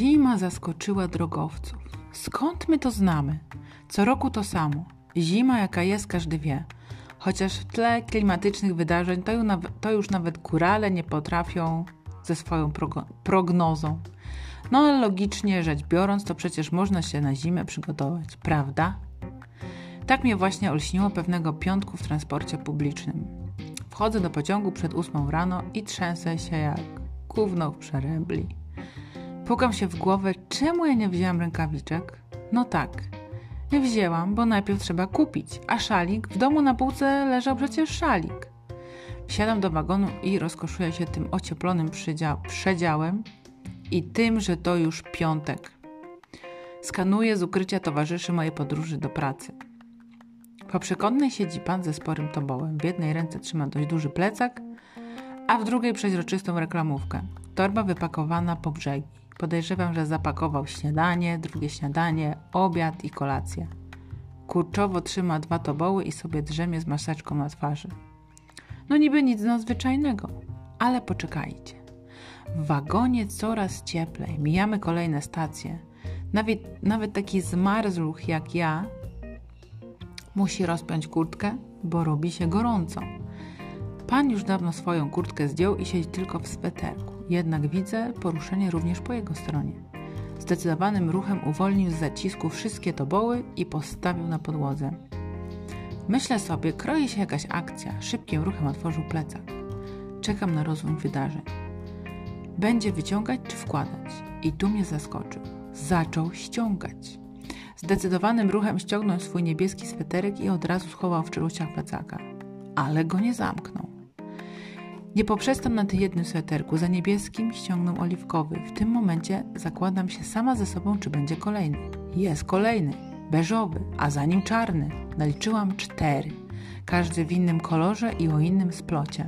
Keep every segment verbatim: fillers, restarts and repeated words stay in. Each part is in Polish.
Zima zaskoczyła drogowców. Skąd my to znamy? Co roku to samo. Zima jaka jest, każdy wie. Chociaż w tle klimatycznych wydarzeń to już nawet, to już nawet górale nie potrafią ze swoją prognozą. No ale logicznie rzecz biorąc, to przecież można się na zimę przygotować, prawda? Tak mnie właśnie olśniło pewnego piątku w transporcie publicznym. Wchodzę do pociągu przed ósmą rano i trzęsę się jak gówno w przerebli. Pukam się w głowę, czemu ja nie wzięłam rękawiczek? No tak, nie wzięłam, bo najpierw trzeba kupić, a szalik, w domu na półce leżał przecież szalik. Wsiadam do wagonu i rozkoszuję się tym ocieplonym przedziałem i tym, że to już piątek. Skanuję z ukrycia towarzyszy mojej podróży do pracy. Po przekątnej siedzi pan ze sporym tobołem. W jednej ręce trzyma dość duży plecak, a w drugiej przeźroczystą reklamówkę. Torba wypakowana po brzegi. Podejrzewam, że zapakował śniadanie, drugie śniadanie, obiad i kolację. Kurczowo trzyma dwa toboły i sobie drzemie z maseczką na twarzy. No niby nic nadzwyczajnego, ale poczekajcie. W wagonie coraz cieplej, mijamy kolejne stacje. Nawet, nawet taki zmarzluch jak ja musi rozpiąć kurtkę, bo robi się gorąco. Pan już dawno swoją kurtkę zdjął i siedzi tylko w sweterku. Jednak widzę poruszenie również po jego stronie. Zdecydowanym ruchem uwolnił z zacisku wszystkie toboły i postawił na podłodze. Myślę sobie, kroi się jakaś akcja. Szybkim ruchem otworzył plecak. Czekam na rozwój wydarzeń. Będzie wyciągać czy wkładać? I tu mnie zaskoczył. Zaczął ściągać. Zdecydowanym ruchem ściągnął swój niebieski sweterek i od razu schował w czeluściach plecaka. Ale go nie zamknął. Nie poprzestam na tym jednym sweterku. Za niebieskim ściągnął oliwkowy. W tym momencie zakładam się sama ze sobą, czy będzie kolejny. Jest kolejny. Beżowy, a za nim czarny. Naliczyłam cztery. Każdy w innym kolorze i o innym splocie.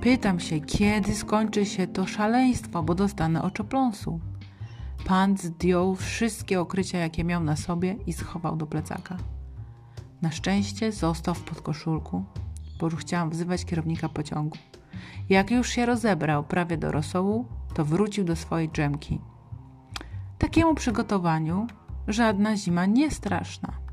Pytam się, kiedy skończy się to szaleństwo, bo dostanę oczopląsu. Pan zdjął wszystkie okrycia, jakie miał na sobie i schował do plecaka. Na szczęście został w podkoszulku, bo już chciałam wzywać kierownika pociągu. Jak już się rozebrał prawie do rosołu, to wrócił do swojej dżemki. Takiemu przygotowaniu żadna zima nie straszna.